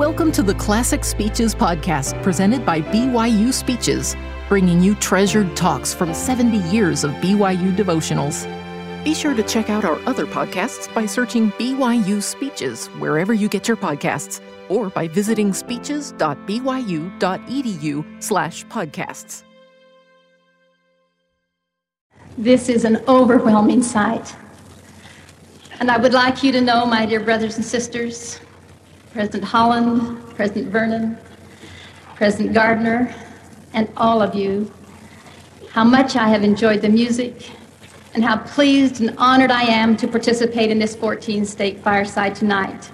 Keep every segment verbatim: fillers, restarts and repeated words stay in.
Welcome to the Classic Speeches podcast, presented by B Y U Speeches, bringing you treasured talks from seventy years of B Y U devotionals. Be sure to check out our other podcasts by searching B Y U Speeches wherever you get your podcasts, or by visiting speeches.byu.edu slash podcasts. This is an overwhelming sight. And I would like you to know, my dear brothers and sisters, President Holland, President Vernon, President Gardner, and all of you, how much I have enjoyed the music and how pleased and honored I am to participate in this fourteen-state fireside tonight,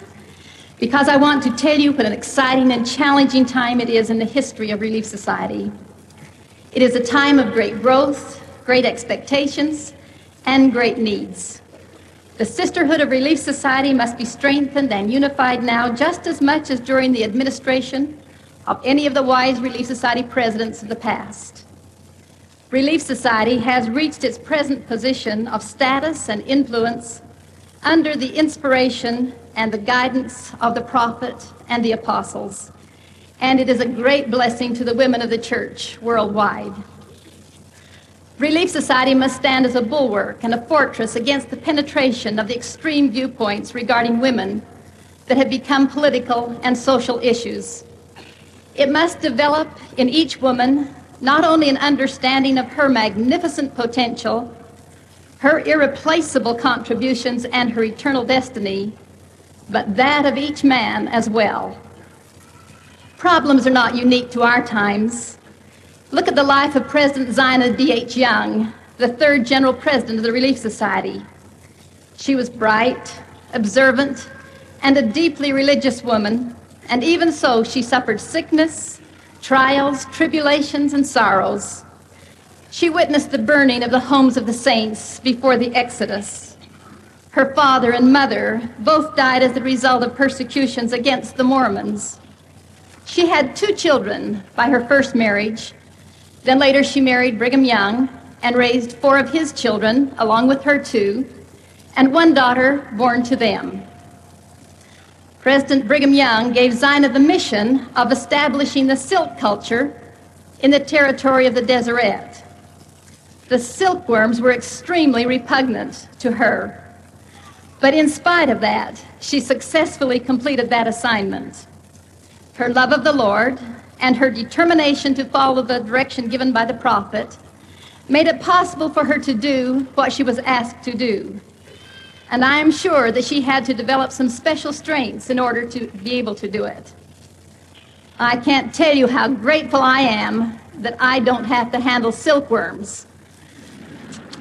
because I want to tell you what an exciting and challenging time it is in the history of Relief Society. It is a time of great growth, great expectations, and great needs. The Sisterhood of Relief Society must be strengthened and unified now just as much as during the administration of any of the wise Relief Society presidents of the past. Relief Society has reached its present position of status and influence under the inspiration and the guidance of the prophet and the apostles, and it is a great blessing to the women of the church worldwide. Relief Society must stand as a bulwark and a fortress against the penetration of the extreme viewpoints regarding women that have become political and social issues. It must develop in each woman not only an understanding of her magnificent potential, her irreplaceable contributions, and her eternal destiny, but that of each man as well. Problems are not unique to our times. Look at the life of President Zina D H Young, the third general president of the Relief Society. She was bright, observant, and a deeply religious woman, and even so, she suffered sickness, trials, tribulations, and sorrows. She witnessed the burning of the homes of the saints before the Exodus. Her father and mother both died as the result of persecutions against the Mormons. She had two children by her first marriage. Then later she married Brigham Young and raised four of his children, along with her two, and one daughter born to them. President Brigham Young gave Zina the mission of establishing the silk culture in the territory of the Deseret. The silkworms were extremely repugnant to her, but in spite of that, she successfully completed that assignment. Her love of the Lord and her determination to follow the direction given by the prophet made it possible for her to do what she was asked to do. And I am sure that she had to develop some special strengths in order to be able to do it. I can't tell you how grateful I am that I don't have to handle silkworms.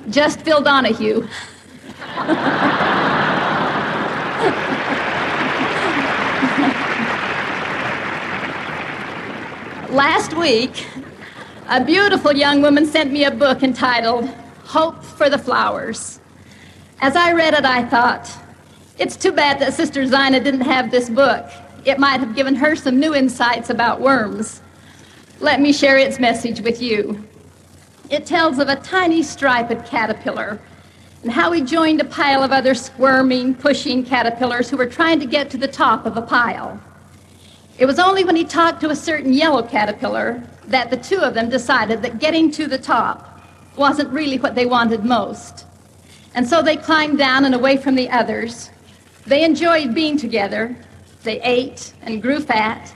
Just Phil Donahue. Last week, a beautiful young woman sent me a book entitled Hope for the Flowers. As I read it, I thought, it's too bad that Sister Zina didn't have this book. It might have given her some new insights about worms. Let me share its message with you. It tells of a tiny striped caterpillar and how he joined a pile of other squirming, pushing caterpillars who were trying to get to the top of a pile. It was only when he talked to a certain yellow caterpillar that the two of them decided that getting to the top wasn't really what they wanted most. And so they climbed down and away from the others. They enjoyed being together. They ate and grew fat,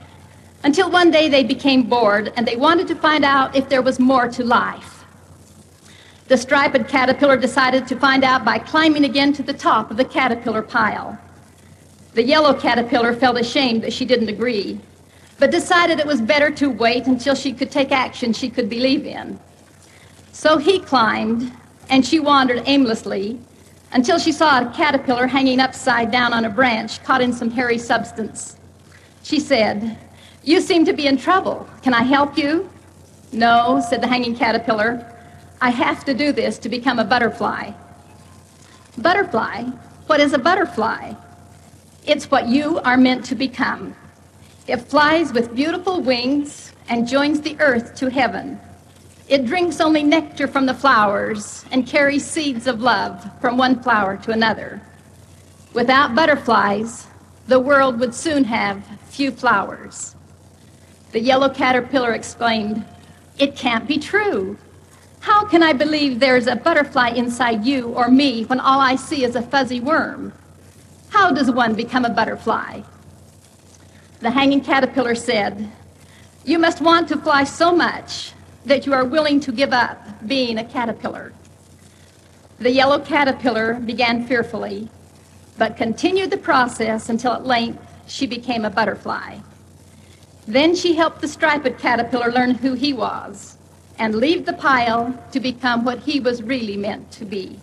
until one day they became bored and they wanted to find out if there was more to life. The striped caterpillar decided to find out by climbing again to the top of the caterpillar pile. The yellow caterpillar felt ashamed that she didn't agree, but decided it was better to wait until she could take action she could believe in. So he climbed, and she wandered aimlessly until she saw a caterpillar hanging upside down on a branch, caught in some hairy substance. She said, "You seem to be in trouble. Can I help you?" "No," said the hanging caterpillar. "I have to do this to become a butterfly." "Butterfly? What is a butterfly?" "It's what you are meant to become. It flies with beautiful wings and joins the earth to heaven. It drinks only nectar from the flowers and carries seeds of love from one flower to another. Without butterflies, the world would soon have few flowers. The yellow caterpillar exclaimed, "It can't be true. How can I believe there's a butterfly inside you or me when all I see is a fuzzy worm? How does one become a butterfly?" The hanging caterpillar said, "You must want to fly so much that you are willing to give up being a caterpillar." The yellow caterpillar began fearfully, but continued the process until at length she became a butterfly. Then she helped the striped caterpillar learn who he was and leave the pile to become what he was really meant to be.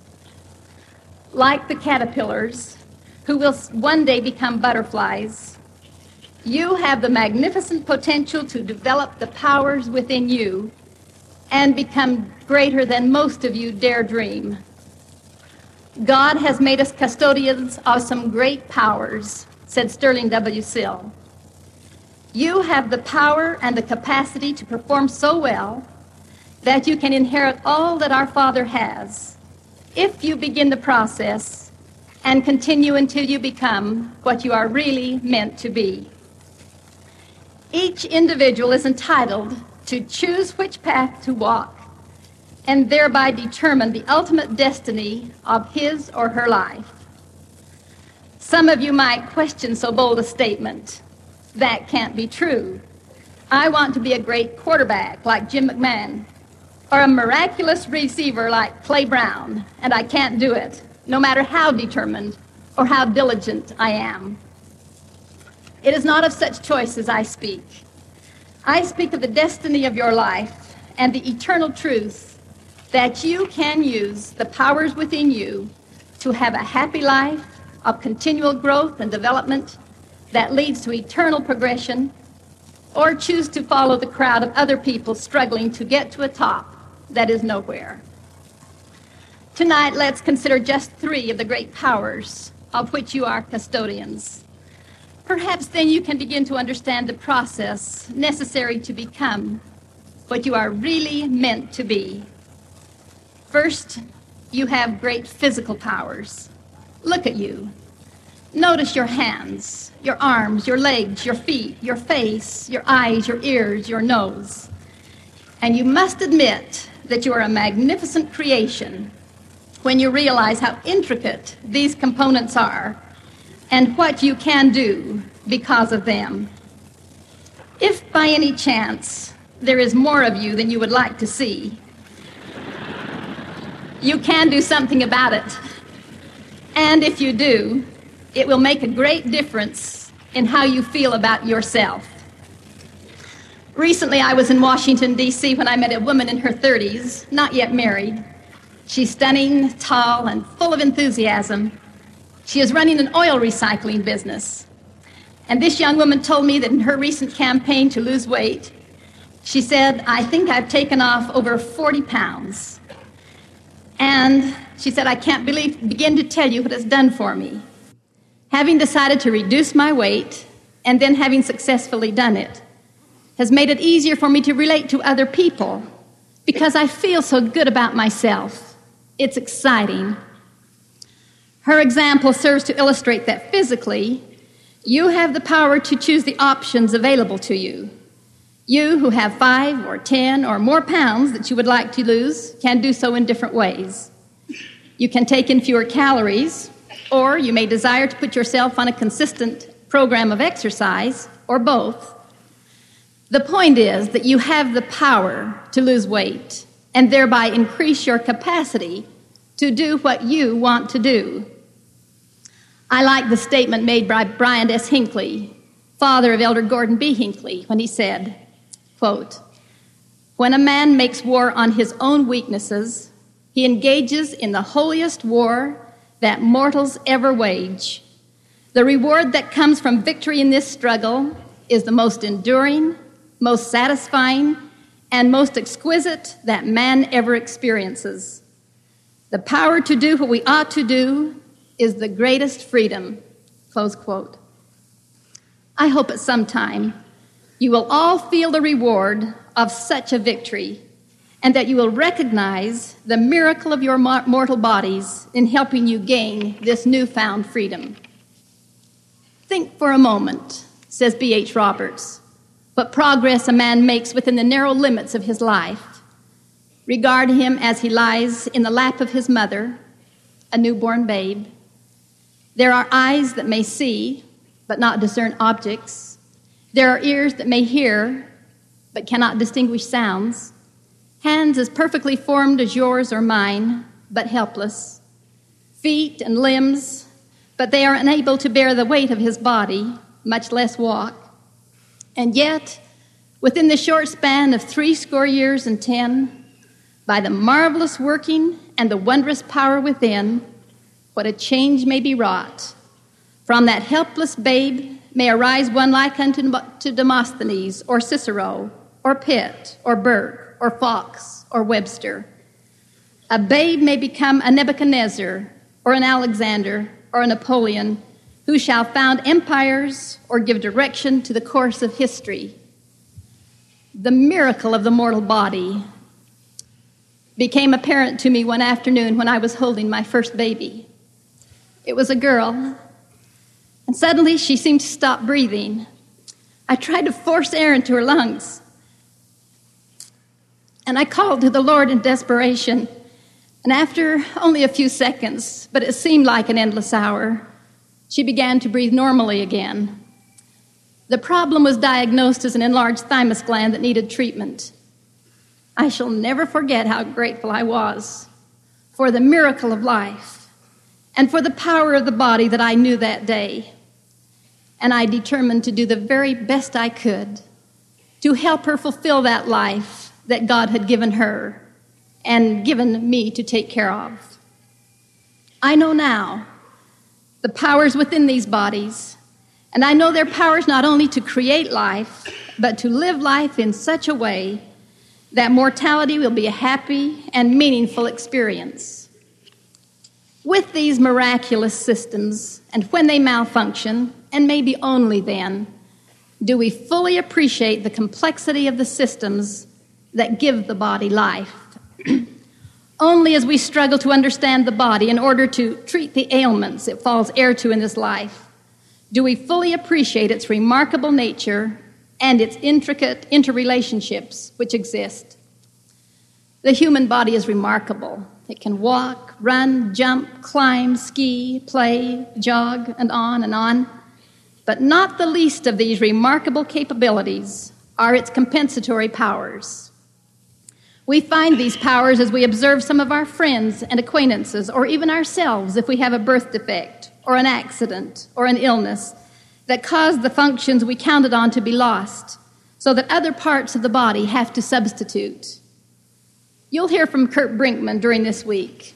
Like the caterpillars, who will one day become butterflies, you have the magnificent potential to develop the powers within you and become greater than most of you dare dream. God has made us custodians of some great powers, said Sterling W. Sill. You have the power and the capacity to perform so well that you can inherit all that our Father has, if you begin the process and continue until you become what you are really meant to be. Each individual is entitled to choose which path to walk and thereby determine the ultimate destiny of his or her life. Some of you might question so bold a statement. That can't be true. I want to be a great quarterback like Jim McMahon or a miraculous receiver like Clay Brown, and I can't do it, no matter how determined or how diligent I am. It is not of such choices I speak. I speak of the destiny of your life and the eternal truth that you can use the powers within you to have a happy life of continual growth and development that leads to eternal progression, or choose to follow the crowd of other people struggling to get to a top that is nowhere. Tonight, let's consider just three of the great powers of which you are custodians. Perhaps then you can begin to understand the process necessary to become what you are really meant to be. First, you have great physical powers. Look at you. Notice your hands, your arms, your legs, your feet, your face, your eyes, your ears, your nose. And you must admit that you are a magnificent creation when you realize how intricate these components are and what you can do because of them. If by any chance there is more of you than you would like to see, you can do something about it. And if you do, it will make a great difference in how you feel about yourself. Recently, I was in Washington, D C when I met a woman in her thirties, not yet married. She's stunning, tall, and full of enthusiasm. She is running an oil recycling business. And this young woman told me that in her recent campaign to lose weight, she said, "I think I've taken off over forty pounds. And she said, "I can't believe, begin to tell you what it's done for me. Having decided to reduce my weight, and then having successfully done it, has made it easier for me to relate to other people because I feel so good about myself. It's exciting." Her example serves to illustrate that physically, you have the power to choose the options available to you. You who have five or ten or more pounds that you would like to lose can do so in different ways. You can take in fewer calories, or you may desire to put yourself on a consistent program of exercise, or both. The point is that you have the power to lose weight and thereby increase your capacity to do what you want to do. I like the statement made by Bryant S. Hinckley, father of Elder Gordon B. Hinckley, when he said, quote, "When a man makes war on his own weaknesses, he engages in the holiest war that mortals ever wage. The reward that comes from victory in this struggle is the most enduring, most satisfying, and most exquisite that man ever experiences. The power to do what we ought to do is the greatest freedom," close quote. I hope at some time you will all feel the reward of such a victory, and that you will recognize the miracle of your mortal bodies in helping you gain this newfound freedom. Think for a moment, says B H Roberts, what progress a man makes within the narrow limits of his life. Regard him as he lies in the lap of his mother, a newborn babe. There are eyes that may see, but not discern objects. There are ears that may hear, but cannot distinguish sounds. Hands as perfectly formed as yours or mine, but helpless. Feet and limbs, but they are unable to bear the weight of his body, much less walk. And yet, within the short span of three score years and ten, by the marvelous working and the wondrous power within, what a change may be wrought. From that helpless babe may arise one like unto to Demosthenes or Cicero or Pitt or Burke or Fox or Webster. A babe may become a Nebuchadnezzar or an Alexander or a Napoleon, who shall found empires or give direction to the course of history. The miracle of the mortal body became apparent to me one afternoon when I was holding my first baby. It was a girl, and suddenly she seemed to stop breathing. I tried to force air into her lungs, and I called to the Lord in desperation. And after only a few seconds, but it seemed like an endless hour, she began to breathe normally again. The problem was diagnosed as an enlarged thymus gland that needed treatment. I shall never forget how grateful I was for the miracle of life and for the power of the body that I knew that day. And I determined to do the very best I could to help her fulfill that life that God had given her and given me to take care of. I know now the powers within these bodies, and I know their powers not only to create life, but to live life in such a way that mortality will be a happy and meaningful experience. With these miraculous systems, and when they malfunction, and maybe only then, do we fully appreciate the complexity of the systems that give the body life. Only as we struggle to understand the body in order to treat the ailments it falls heir to in this life do we fully appreciate its remarkable nature and its intricate interrelationships which exist. The human body is remarkable. It can walk, run, jump, climb, ski, play, jog, and on and on. But not the least of these remarkable capabilities are its compensatory powers. We find these powers as we observe some of our friends and acquaintances, or even ourselves if we have a birth defect, or an accident, or an illness that caused the functions we counted on to be lost, so that other parts of the body have to substitute. You'll hear from Kurt Brinkman during this week.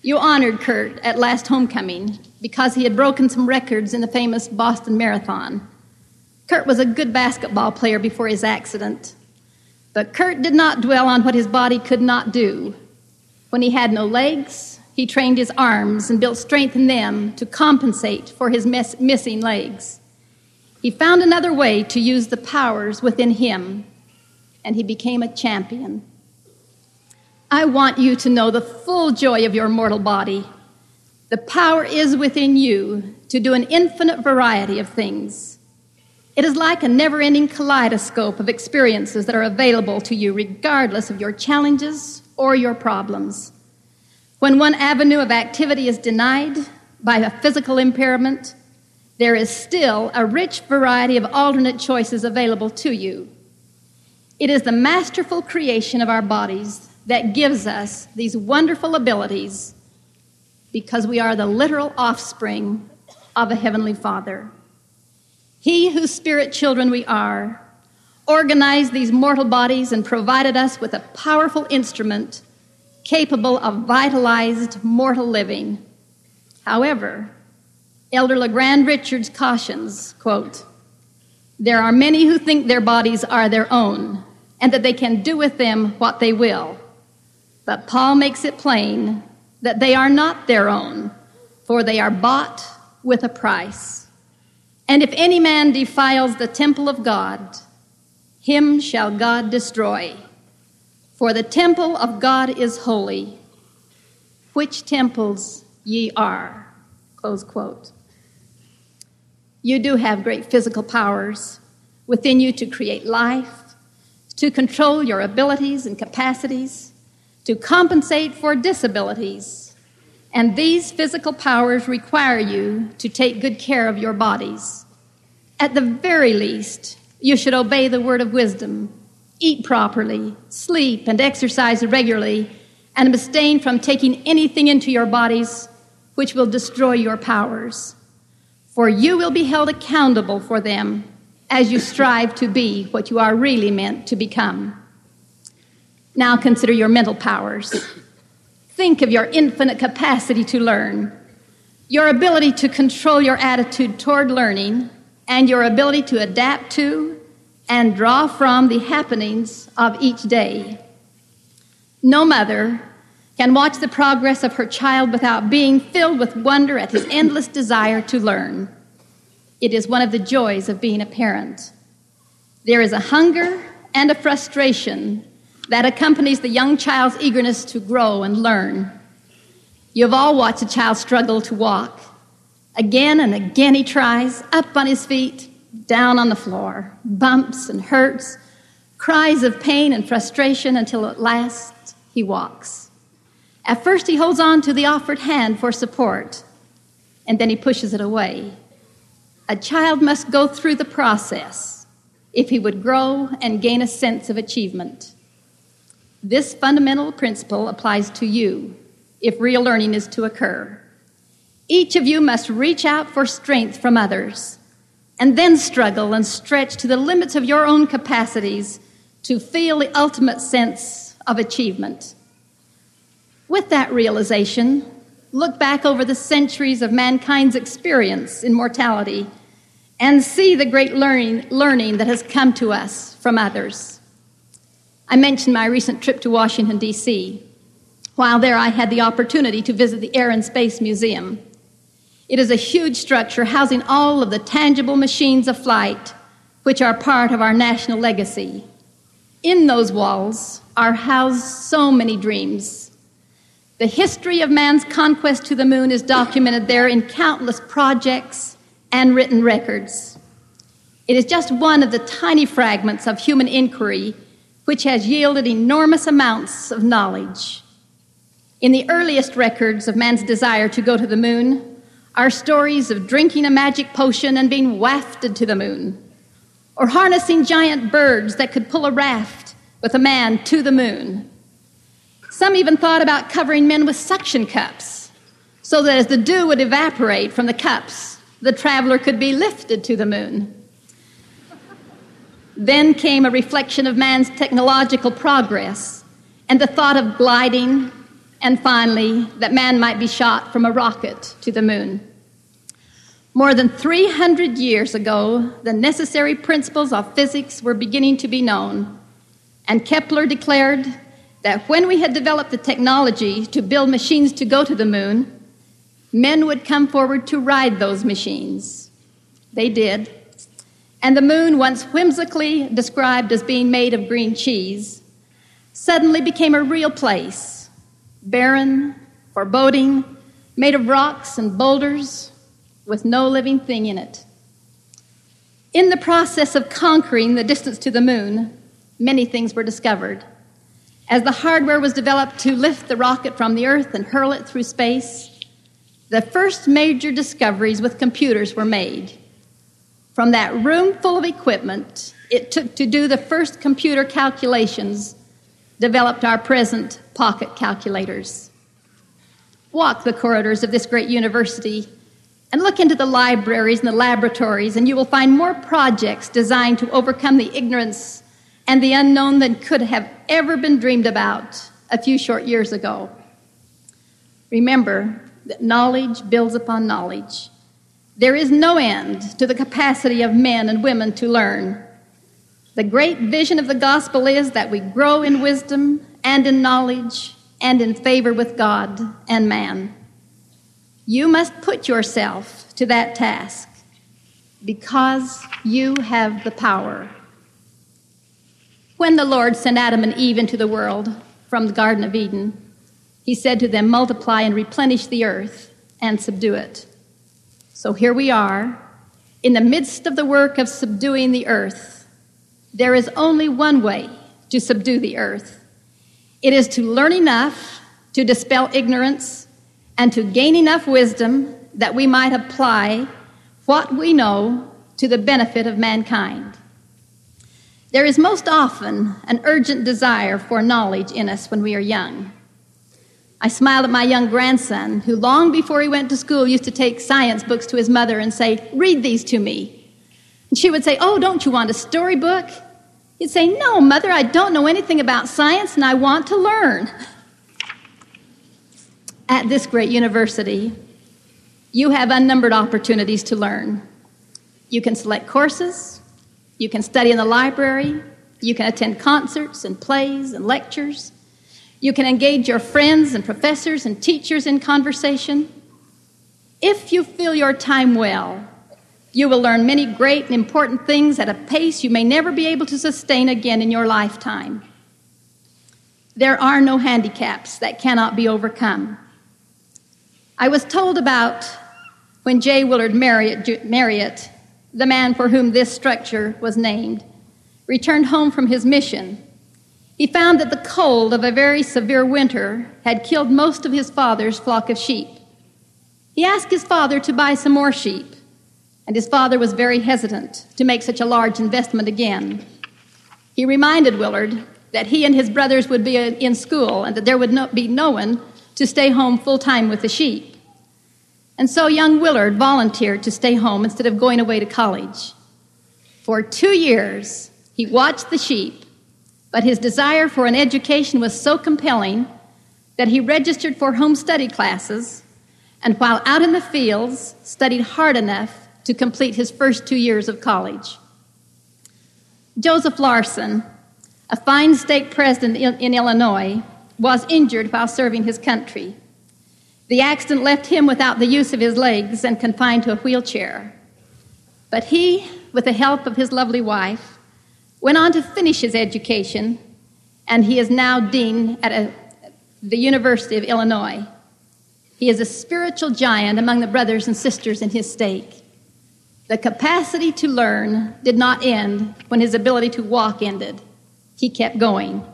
You honored Kurt at last homecoming because he had broken some records in the famous Boston Marathon. Kurt was a good basketball player before his accident. But Kurt did not dwell on what his body could not do. When he had no legs, he trained his arms and built strength in them to compensate for his miss- missing legs. He found another way to use the powers within him, and he became a champion. I want you to know the full joy of your mortal body. The power is within you to do an infinite variety of things. It is like a never-ending kaleidoscope of experiences that are available to you regardless of your challenges or your problems. When one avenue of activity is denied by a physical impairment, there is still a rich variety of alternate choices available to you. It is the masterful creation of our bodies that gives us these wonderful abilities because we are the literal offspring of a Heavenly Father. He whose spirit children we are organized these mortal bodies and provided us with a powerful instrument capable of vitalized mortal living. However, Elder LeGrand Richards cautions, quote, "There are many who think their bodies are their own and that they can do with them what they will. But Paul makes it plain that they are not their own, for they are bought with a price. And if any man defiles the temple of God, him shall God destroy. For the temple of God is holy, which temples ye are." Close quote. You do have great physical powers within you to create life, to control your abilities and capacities, to compensate for disabilities. And these physical powers require you to take good care of your bodies. At the very least, you should obey the word of wisdom, eat properly, sleep and exercise regularly, and abstain from taking anything into your bodies which will destroy your powers. For you will be held accountable for them as you strive to be what you are really meant to become. Now consider your mental powers. Think of your infinite capacity to learn, your ability to control your attitude toward learning, and your ability to adapt to and draw from the happenings of each day. No mother can watch the progress of her child without being filled with wonder at his endless desire to learn. It is one of the joys of being a parent. There is a hunger and a frustration that accompanies the young child's eagerness to grow and learn. You've all watched a child struggle to walk. Again and again he tries, up on his feet, down on the floor, bumps and hurts, cries of pain and frustration until at last he walks. At first, he holds on to the offered hand for support, and then he pushes it away. A child must go through the process if he would grow and gain a sense of achievement. This fundamental principle applies to you if real learning is to occur. Each of you must reach out for strength from others, and then struggle and stretch to the limits of your own capacities to feel the ultimate sense of achievement. With that realization, look back over the centuries of mankind's experience in mortality and see the great learning, learning that has come to us from others. I mentioned my recent trip to Washington, D C While there, I had the opportunity to visit the Air and Space Museum. It is a huge structure housing all of the tangible machines of flight, which are part of our national legacy. In those walls are housed so many dreams. The history of man's conquest to the moon is documented there in countless projects and written records. It is just one of the tiny fragments of human inquiry which has yielded enormous amounts of knowledge. In the earliest records of man's desire to go to the moon are stories of drinking a magic potion and being wafted to the moon, or harnessing giant birds that could pull a raft with a man to the moon. Some even thought about covering men with suction cups so that as the dew would evaporate from the cups, the traveler could be lifted to the moon. Then came a reflection of man's technological progress and the thought of gliding, and finally, that man might be shot from a rocket to the moon. More than three hundred years ago, the necessary principles of physics were beginning to be known, and Kepler declared that when we had developed the technology to build machines to go to the moon, men would come forward to ride those machines. They did. And the moon, once whimsically described as being made of green cheese, suddenly became a real place, barren, foreboding, made of rocks and boulders, with no living thing in it. In the process of conquering the distance to the moon, many things were discovered. As the hardware was developed to lift the rocket from the Earth and hurl it through space, the first major discoveries with computers were made. From that room full of equipment it took to do the first computer calculations developed our present pocket calculators. Walk the corridors of this great university and look into the libraries and the laboratories, and you will find more projects designed to overcome the ignorance and the unknown than could have ever been dreamed about a few short years ago. Remember that knowledge builds upon knowledge. There is no end to the capacity of men and women to learn. The great vision of the gospel is that we grow in wisdom and in knowledge and in favor with God and man. You must put yourself to that task because you have the power. When the Lord sent Adam and Eve into the world from the Garden of Eden, he said to them, "Multiply and replenish the earth and subdue it." So here we are In the midst of the work of subduing the earth, there is only one way to subdue the earth. It is to learn enough to dispel ignorance and to gain enough wisdom that we might apply what we know to the benefit of mankind. There is most often an urgent desire for knowledge in us when we are young. I smiled at my young grandson, who long before he went to school used to take science books to his mother and say, "Read these to me." And she would say, "Oh, don't you want a storybook?" He'd say, "No, Mother, I don't know anything about science, and I want to learn." At this great university, you have unnumbered opportunities to learn. You can select courses, you can study in the library, you can attend concerts and plays and lectures. You can engage your friends and professors and teachers in conversation. If you fill your time well, you will learn many great and important things at a pace you may never be able to sustain again in your lifetime. There are no handicaps that cannot be overcome. I was told about when J. Willard Marriott, the man for whom this structure was named, returned home from his mission. He found that the cold of a very severe winter had killed most of his father's flock of sheep. He asked his father to buy some more sheep, and his father was very hesitant to make such a large investment again. He reminded Willard that he and his brothers would be in school and that there would not be no one to stay home full-time with the sheep. And so young Willard volunteered to stay home instead of going away to college. For two years, he watched the sheep, but his desire for an education was so compelling that he registered for home study classes and, while out in the fields, studied hard enough to complete his first two years of college. Joseph Larson, a fine state president in Illinois, was injured while serving his country. The accident left him without the use of his legs and confined to a wheelchair. But he, with the help of his lovely wife, went on to finish his education, and he is now dean at a, the University of Illinois. He is a spiritual giant among the brothers and sisters in his state. The capacity to learn did not end when his ability to walk ended. He kept going.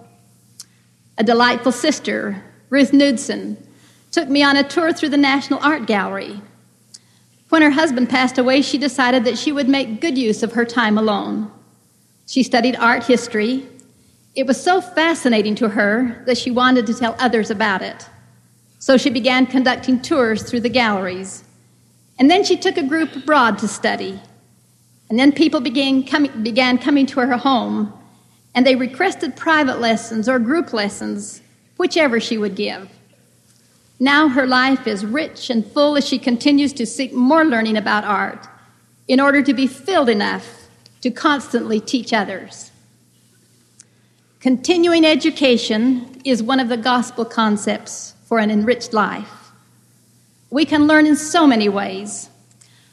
A delightful sister, Ruth Knudsen, took me on a tour through the National Art Gallery. When her husband passed away, she decided that she would make good use of her time alone. She studied art history. It was so fascinating to her that she wanted to tell others about it. So she began conducting tours through the galleries. And then she took a group abroad to study. And then people began, com- began coming to her home, and they requested private lessons or group lessons, whichever she would give. Now her life is rich and full as she continues to seek more learning about art in order to be filled enough to constantly teach others. Continuing education is one of the gospel concepts for an enriched life. We can learn in so many ways.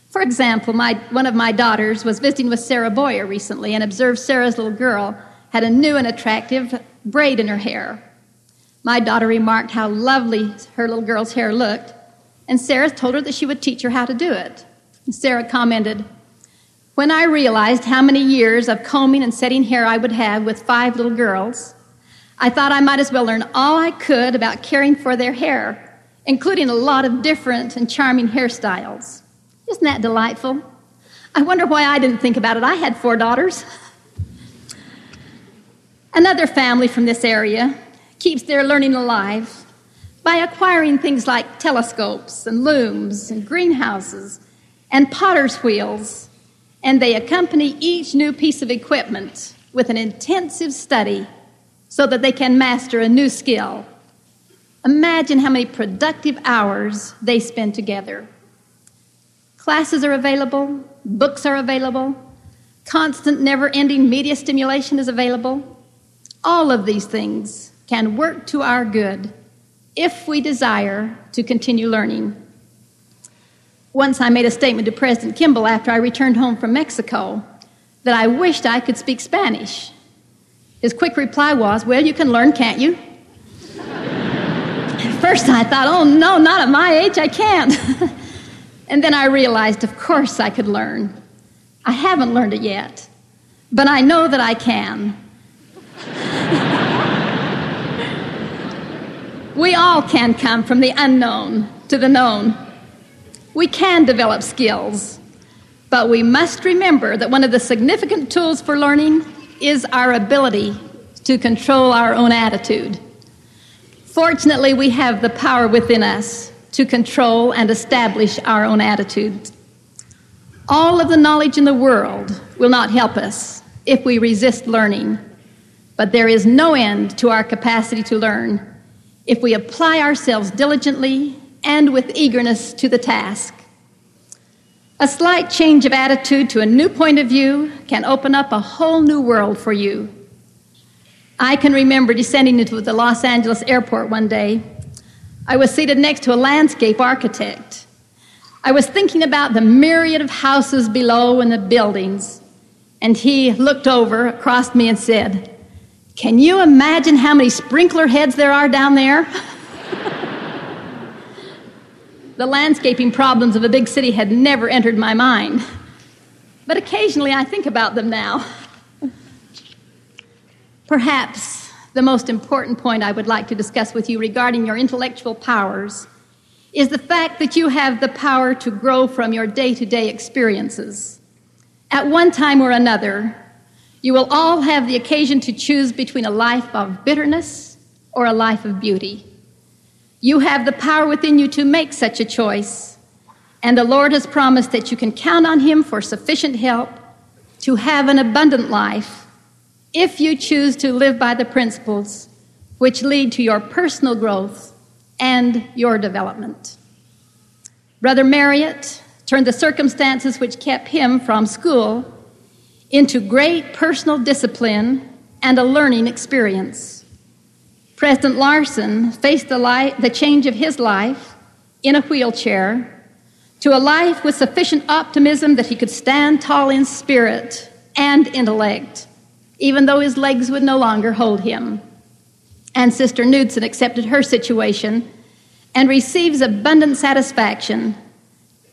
For example, my, one of my daughters was visiting with Sarah Boyer recently and observed Sarah's little girl had a new and attractive braid in her hair. My daughter remarked how lovely her little girl's hair looked, and Sarah told her that she would teach her how to do it. And Sarah commented, "When I realized how many years of combing and setting hair I would have with five little girls, I thought I might as well learn all I could about caring for their hair, including a lot of different and charming hairstyles." Isn't that delightful? I wonder why I didn't think about it. I had four daughters. Another family from this area keeps their learning alive by acquiring things like telescopes and looms and greenhouses and potter's wheels, and they accompany each new piece of equipment with an intensive study so that they can master a new skill. Imagine how many productive hours they spend together. Classes are available, books are available, constant, never-ending media stimulation is available. All of these things can work to our good if we desire to continue learning. Once I made a statement to President Kimball after I returned home from Mexico that I wished I could speak Spanish. His quick reply was, "Well, you can learn, can't you?" At first I thought, oh no, not at my age, I can't. And then I realized, of course I could learn. I haven't learned it yet, but I know that I can. We all can come from the unknown to the known. We can develop skills, but we must remember that one of the significant tools for learning is our ability to control our own attitude. Fortunately, we have the power within us to control and establish our own attitude. All of the knowledge in the world will not help us if we resist learning, but there is no end to our capacity to learn if we apply ourselves diligently and with eagerness to the task. A slight change of attitude to a new point of view can open up a whole new world for you. I can remember descending into the Los Angeles airport one day. I was seated next to a landscape architect. I was thinking about the myriad of houses below and the buildings, and he looked over across me and said, "Can you imagine how many sprinkler heads there are down there?" The landscaping problems of a big city had never entered my mind, but occasionally I think about them now. Perhaps the most important point I would like to discuss with you regarding your intellectual powers is the fact that you have the power to grow from your day-to-day experiences. At one time or another, you will all have the occasion to choose between a life of bitterness or a life of beauty. You have the power within you to make such a choice, and the Lord has promised that you can count on Him for sufficient help to have an abundant life if you choose to live by the principles which lead to your personal growth and your development. Brother Marriott turned the circumstances which kept him from school into great personal discipline and a learning experience. President Larson faced the, li- the change of his life in a wheelchair to a life with sufficient optimism that he could stand tall in spirit and intellect, even though his legs would no longer hold him. And Sister Knudsen accepted her situation and receives abundant satisfaction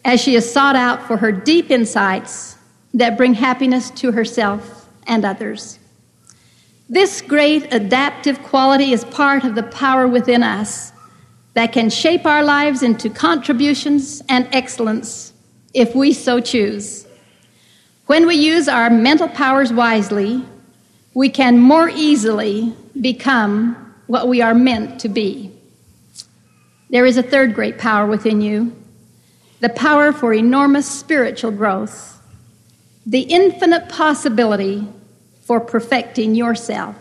as she is sought out for her deep insights that bring happiness to herself and others. This great adaptive quality is part of the power within us that can shape our lives into contributions and excellence if we so choose. When we use our mental powers wisely, we can more easily become what we are meant to be. There is a third great power within you, the power for enormous spiritual growth, the infinite possibility for perfecting yourself.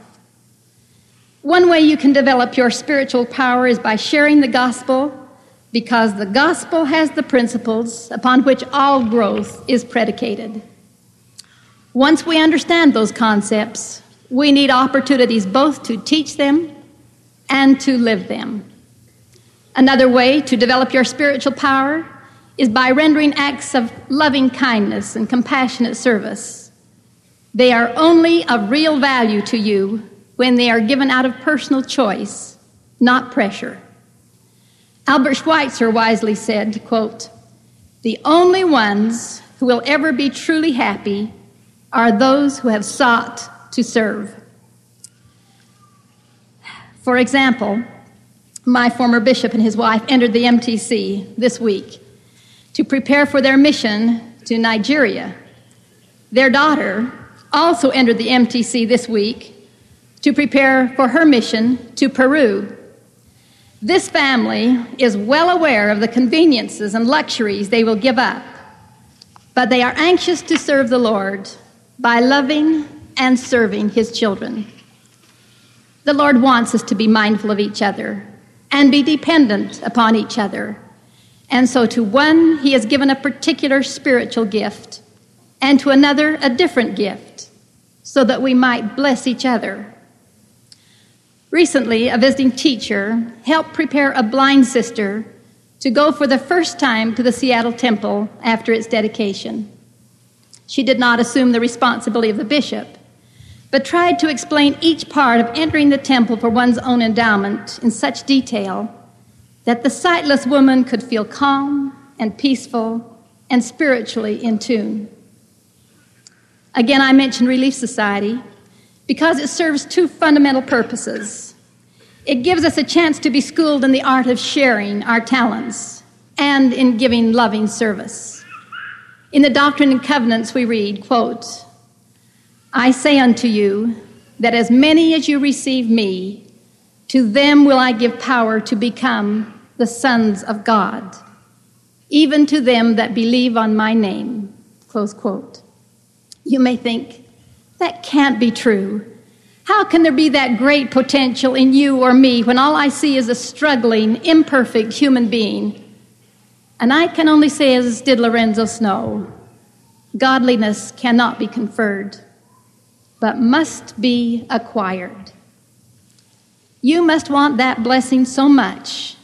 One way you can develop your spiritual power is by sharing the gospel, because the gospel has the principles upon which all growth is predicated. Once we understand those concepts, we need opportunities both to teach them and to live them. Another way to develop your spiritual power is by rendering acts of loving kindness and compassionate service. They are only of real value to you when they are given out of personal choice, not pressure. Albert Schweitzer wisely said, quote, "The only ones who will ever be truly happy are those who have sought to serve." For example, my former bishop and his wife entered the M T C this week to prepare for their mission to Nigeria. Their daughter also entered the M T C this week to prepare for her mission to Peru. This family is well aware of the conveniences and luxuries they will give up, but they are anxious to serve the Lord by loving and serving His children. The Lord wants us to be mindful of each other and be dependent upon each other, and so to one He has given a particular spiritual gift, and to another a different gift, so that we might bless each other. Recently, a visiting teacher helped prepare a blind sister to go for the first time to the Seattle Temple after its dedication. She did not assume the responsibility of the bishop, but tried to explain each part of entering the temple for one's own endowment in such detail that the sightless woman could feel calm and peaceful and spiritually in tune. Again, I mentioned Relief Society because it serves two fundamental purposes. It gives us a chance to be schooled in the art of sharing our talents and in giving loving service. In the Doctrine and Covenants, we read, quote, I say unto you that as many as you receive me, to them will I give power to become the sons of God, even to them that believe on my name, close quote. You may think, that can't be true. How can there be that great potential in you or me when all I see is a struggling, imperfect human being? And I can only say, as did Lorenzo Snow, godliness cannot be conferred, but must be acquired. You must want that blessing so much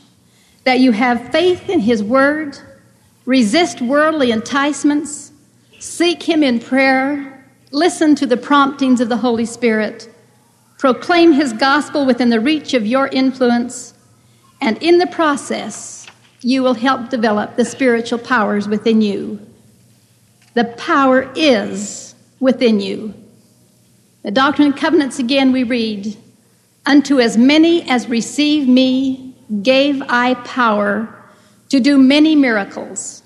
that you have faith in his word, resist worldly enticements, seek him in prayer, listen to the promptings of the Holy Spirit, proclaim his gospel within the reach of your influence, and in the process, you will help develop the spiritual powers within you. The power is within you. The Doctrine and Covenants, again, we read, unto as many as receive me, gave I power to do many miracles,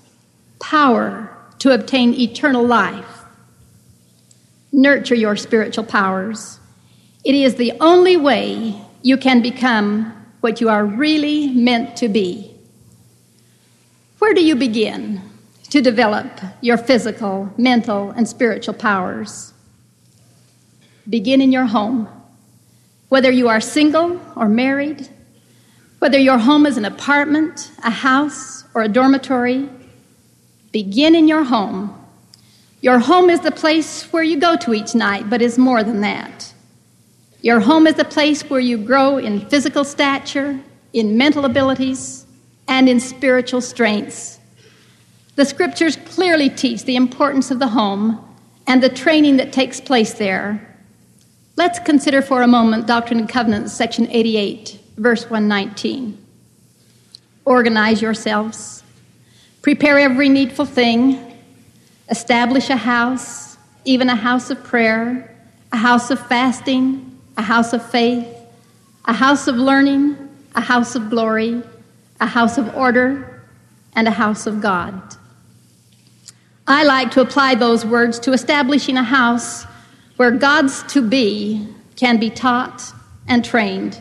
power to obtain eternal life. Nurture your spiritual powers. It is the only way you can become what you are really meant to be. Where do you begin to develop your physical, mental, and spiritual powers? Begin in your home. Whether you are single or married, whether your home is an apartment, a house, or a dormitory, begin in your home. Your home is the place where you go to each night, but is more than that. Your home is the place where you grow in physical stature, in mental abilities, and in spiritual strengths. The scriptures clearly teach the importance of the home and the training that takes place there. Let's consider for a moment Doctrine and Covenants, section eighty-eight, verse one nineteen. Organize yourselves. Prepare every needful thing, establish a house, even a house of prayer, a house of fasting, a house of faith, a house of learning, a house of glory, a house of order, and a house of God. I like to apply those words to establishing a house where God's to be can be taught and trained,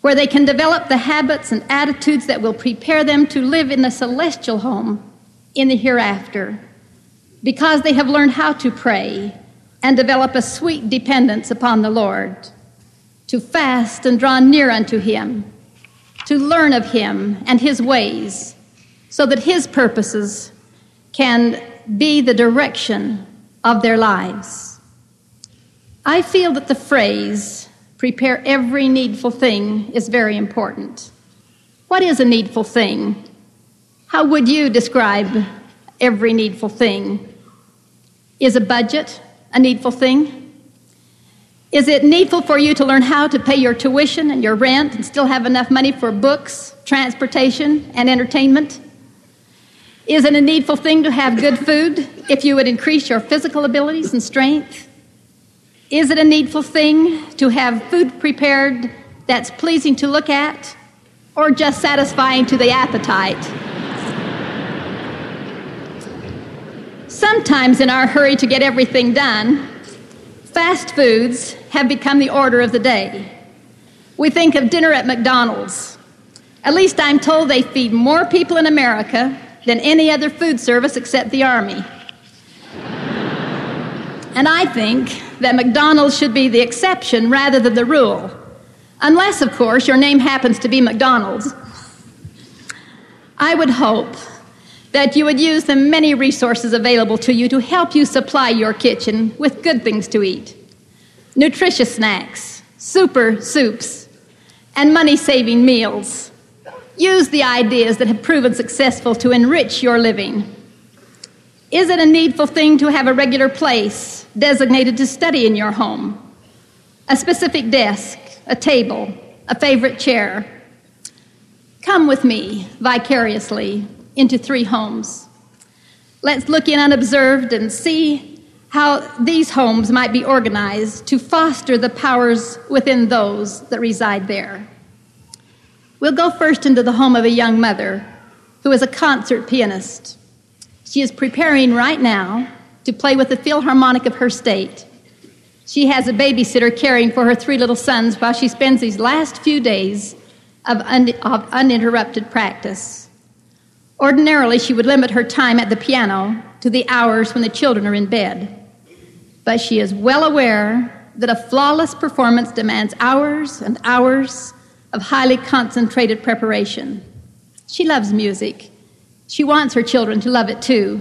where they can develop the habits and attitudes that will prepare them to live in the celestial home in the hereafter, because they have learned how to pray and develop a sweet dependence upon the Lord, to fast and draw near unto him, to learn of him and his ways, so that his purposes can be the direction of their lives. I feel that the phrase, prepare every needful thing, is very important. What is a needful thing? How would you describe every needful thing? Is a budget a needful thing? Is it needful for you to learn how to pay your tuition and your rent and still have enough money for books, transportation, and entertainment? Is it a needful thing to have good food if you would increase your physical abilities and strength? Is it a needful thing to have food prepared that's pleasing to look at or just satisfying to the appetite? Sometimes in our hurry to get everything done, fast foods have become the order of the day. We think of dinner at McDonald's. At least I'm told they feed more people in America than any other food service except the Army. And I think that McDonald's should be the exception rather than the rule, unless, of course, your name happens to be McDonald's. I would hope that you would use the many resources available to you to help you supply your kitchen with good things to eat, nutritious snacks, super soups, and money-saving meals. Use the ideas that have proven successful to enrich your living. Is it a needful thing to have a regular place designated to study in your home? A specific desk, a table, a favorite chair? Come with me vicariously into three homes. Let's look in unobserved and see how these homes might be organized to foster the powers within those that reside there. We'll go first into the home of a young mother who is a concert pianist. She is preparing right now to play with the Philharmonic of her state. She has a babysitter caring for her three little sons while she spends these last few days of, un- of uninterrupted practice. Ordinarily, she would limit her time at the piano to the hours when the children are in bed. But she is well aware that a flawless performance demands hours and hours of highly concentrated preparation. She loves music. She wants her children to love it too.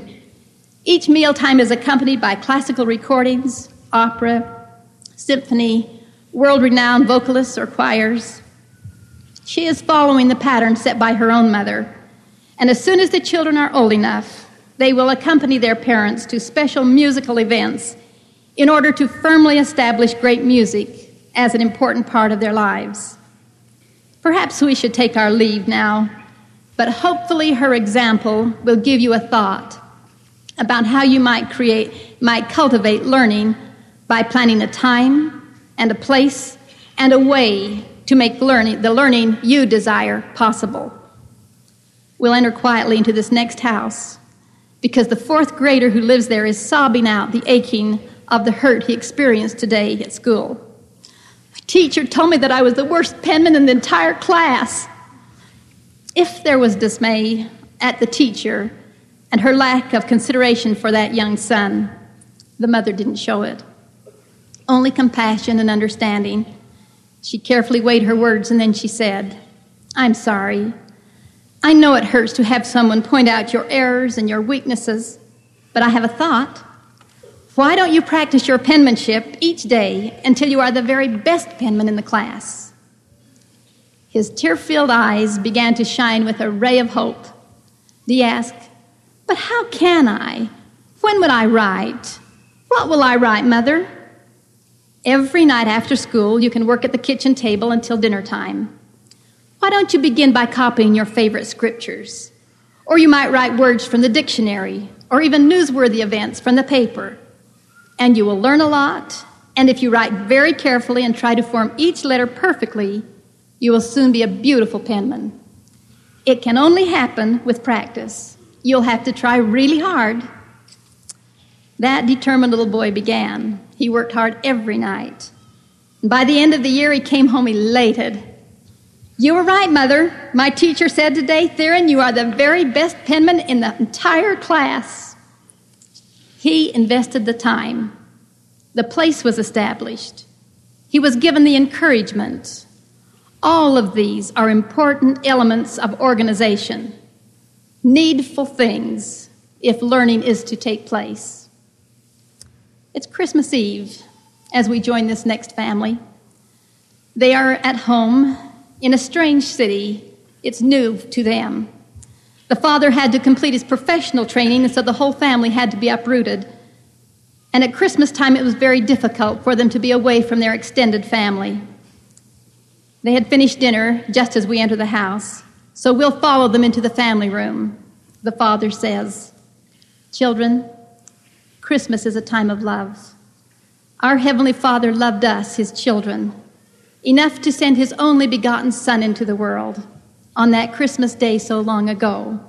Each mealtime is accompanied by classical recordings, opera, symphony, world-renowned vocalists or choirs. She is following the pattern set by her own mother, and as soon as the children are old enough, they will accompany their parents to special musical events in order to firmly establish great music as an important part of their lives. Perhaps we should take our leave now, but hopefully her example will give you a thought about how you might create, might cultivate learning by planning a time and a place and a way to make learning, the learning you desire possible. We'll enter quietly into this next house because the fourth grader who lives there is sobbing out the aching of the hurt he experienced today at school. Teacher told me that I was the worst penman in the entire class. If there was dismay at the teacher and her lack of consideration for that young son, the mother didn't show it. Only compassion and understanding. She carefully weighed her words and then she said, "I'm sorry. I know it hurts to have someone point out your errors and your weaknesses, but I have a thought. Why don't you practice your penmanship each day until you are the very best penman in the class?" His tear-filled eyes began to shine with a ray of hope. He asked, "But how can I? When would I write? What will I write, Mother?" "Every night after school, you can work at the kitchen table until dinner time. Why don't you begin by copying your favorite scriptures? Or you might write words from the dictionary, or even newsworthy events from the paper. And you will learn a lot, and if you write very carefully and try to form each letter perfectly, you will soon be a beautiful penman. It can only happen with practice. You'll have to try really hard." That determined little boy began. He worked hard every night. And by the end of the year, he came home elated. "You were right, Mother. My teacher said today, Theron, you are the very best penman in the entire class." He invested the time. The place was established. He was given the encouragement. All of these are important elements of organization, needful things if learning is to take place. It's Christmas Eve as we join this next family. They are at home in a strange city. It's new to them. The father had to complete his professional training, and so the whole family had to be uprooted. And at Christmas time, it was very difficult for them to be away from their extended family. They had finished dinner just as we enter the house, so we'll follow them into the family room. The father says, "Children, Christmas is a time of love. Our Heavenly Father loved us, his children, enough to send his only begotten Son into the world. On that Christmas day so long ago,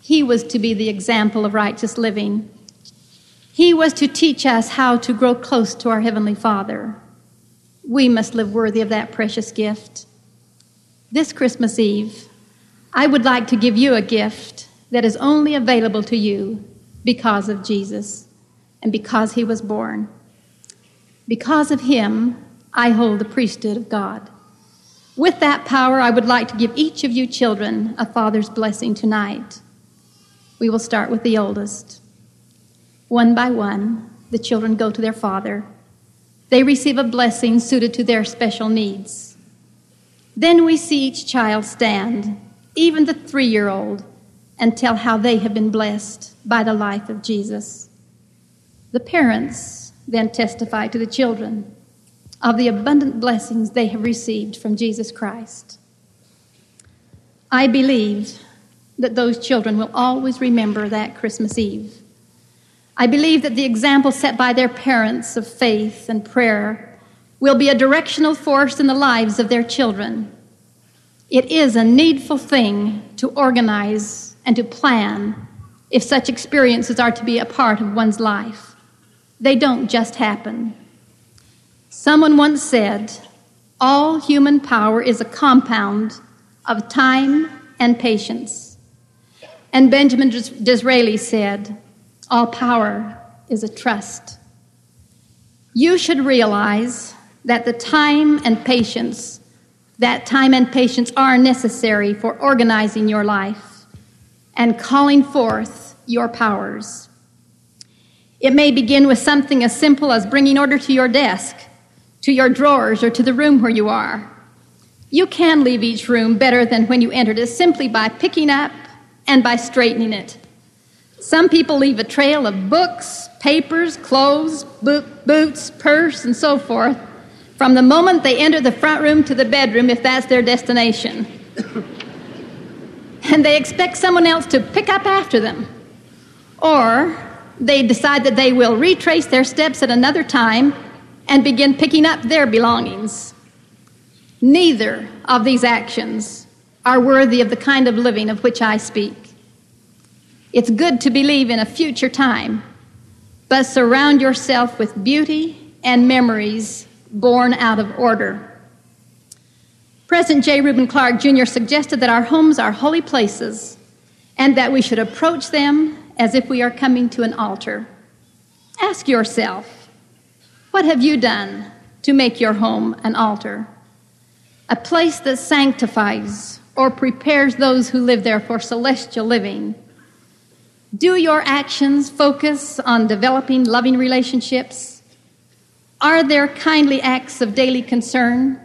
he was to be the example of righteous living. He was to teach us how to grow close to our Heavenly Father. We must live worthy of that precious gift. This Christmas Eve, I would like to give you a gift that is only available to you because of Jesus and because he was born. Because of him, I hold the priesthood of God. With that power, I would like to give each of you children a father's blessing tonight." We will start with the oldest. One by one, the children go to their father. They receive a blessing suited to their special needs. Then we see each child stand, even the three-year-old, and tell how they have been blessed by the life of Jesus. The parents then testify to the children of the abundant blessings they have received from Jesus Christ. I believe that those children will always remember that Christmas Eve. I believe that the example set by their parents of faith and prayer will be a directional force in the lives of their children. It is a needful thing to organize and to plan if such experiences are to be a part of one's life. They don't just happen. Someone once said, all human power is a compound of time and patience. And Benjamin Dis- Disraeli said, all power is a trust. You should realize that the time and patience, that time and patience are necessary for organizing your life and calling forth your powers. It may begin with something as simple as bringing order to your desk, to your drawers, or to the room where you are. You can leave each room better than when you entered it simply by picking up and by straightening it. Some people leave a trail of books, papers, clothes, bo- boots, purse, and so forth from the moment they enter the front room to the bedroom, if that's their destination. And they expect someone else to pick up after them. Or they decide that they will retrace their steps at another time and begin picking up their belongings. Neither of these actions are worthy of the kind of living of which I speak. It's good to believe in a future time, but surround yourself with beauty and memories born out of order. President J. Reuben Clark, Junior suggested that our homes are holy places and that we should approach them as if we are coming to an altar. Ask yourself, what have you done to make your home an altar? A place that sanctifies or prepares those who live there for celestial living. Do your actions focus on developing loving relationships? Are there kindly acts of daily concern?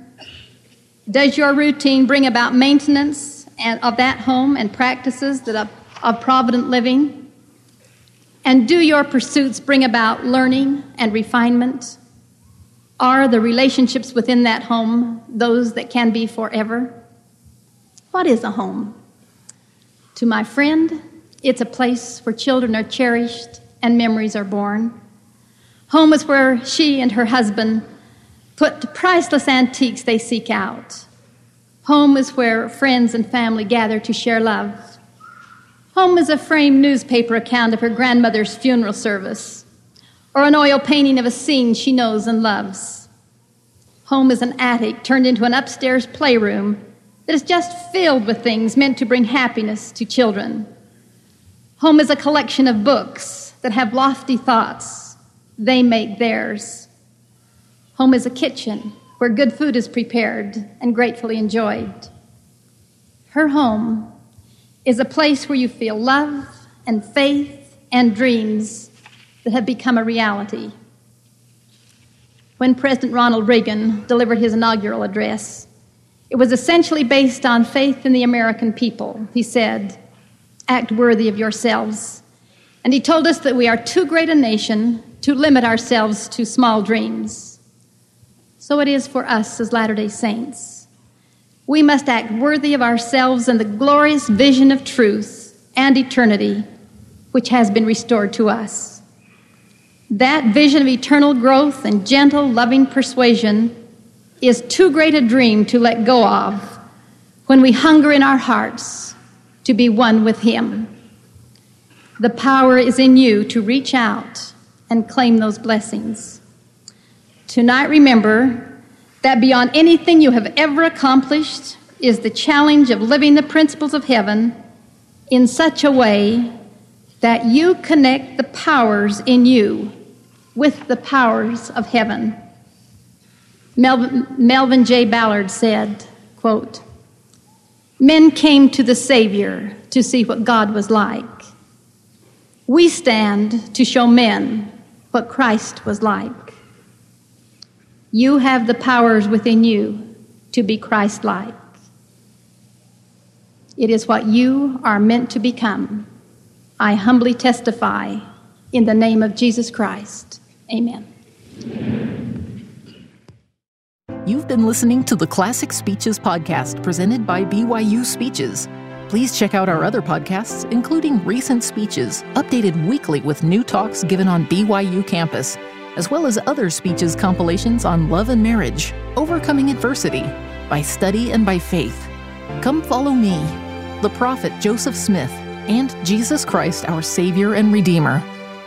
Does your routine bring about maintenance and of that home and practices that of, of provident living? And do your pursuits bring about learning and refinement? Are the relationships within that home those that can be forever? What is a home? To my friend, it's a place where children are cherished and memories are born. Home is where she and her husband put the priceless antiques they seek out. Home is where friends and family gather to share love. Home is a framed newspaper account of her grandmother's funeral service, or an oil painting of a scene she knows and loves. Home is an attic turned into an upstairs playroom that is just filled with things meant to bring happiness to children. Home is a collection of books that have lofty thoughts. They make theirs. Home is a kitchen where good food is prepared and gratefully enjoyed. Her home is a place where you feel love and faith and dreams that have become a reality. When President Ronald Reagan delivered his inaugural address, it was essentially based on faith in the American people. He said, act worthy of yourselves. And he told us that we are too great a nation to limit ourselves to small dreams. So it is for us as Latter-day Saints. We must act worthy of ourselves in the glorious vision of truth and eternity, which has been restored to us. That vision of eternal growth and gentle, loving persuasion is too great a dream to let go of when we hunger in our hearts to be one with Him. The power is in you to reach out and claim those blessings. Tonight, remember that beyond anything you have ever accomplished is the challenge of living the principles of heaven in such a way that you connect the powers in you with the powers of heaven. Melvin, Melvin J. Ballard said, quote, men came to the Savior to see what God was like. We stand to show men what Christ was like. You have the powers within you to be Christ-like. It is what you are meant to become. I humbly testify in the name of Jesus Christ. Amen. Amen. You've been listening to the Classic Speeches podcast presented by B Y U Speeches. Please check out our other podcasts, including Recent Speeches, updated weekly with new talks given on B Y U campus, as well as other speeches compilations on love and marriage, overcoming adversity, by study and by faith. Come follow me, the prophet Joseph Smith, and Jesus Christ, our Savior and Redeemer.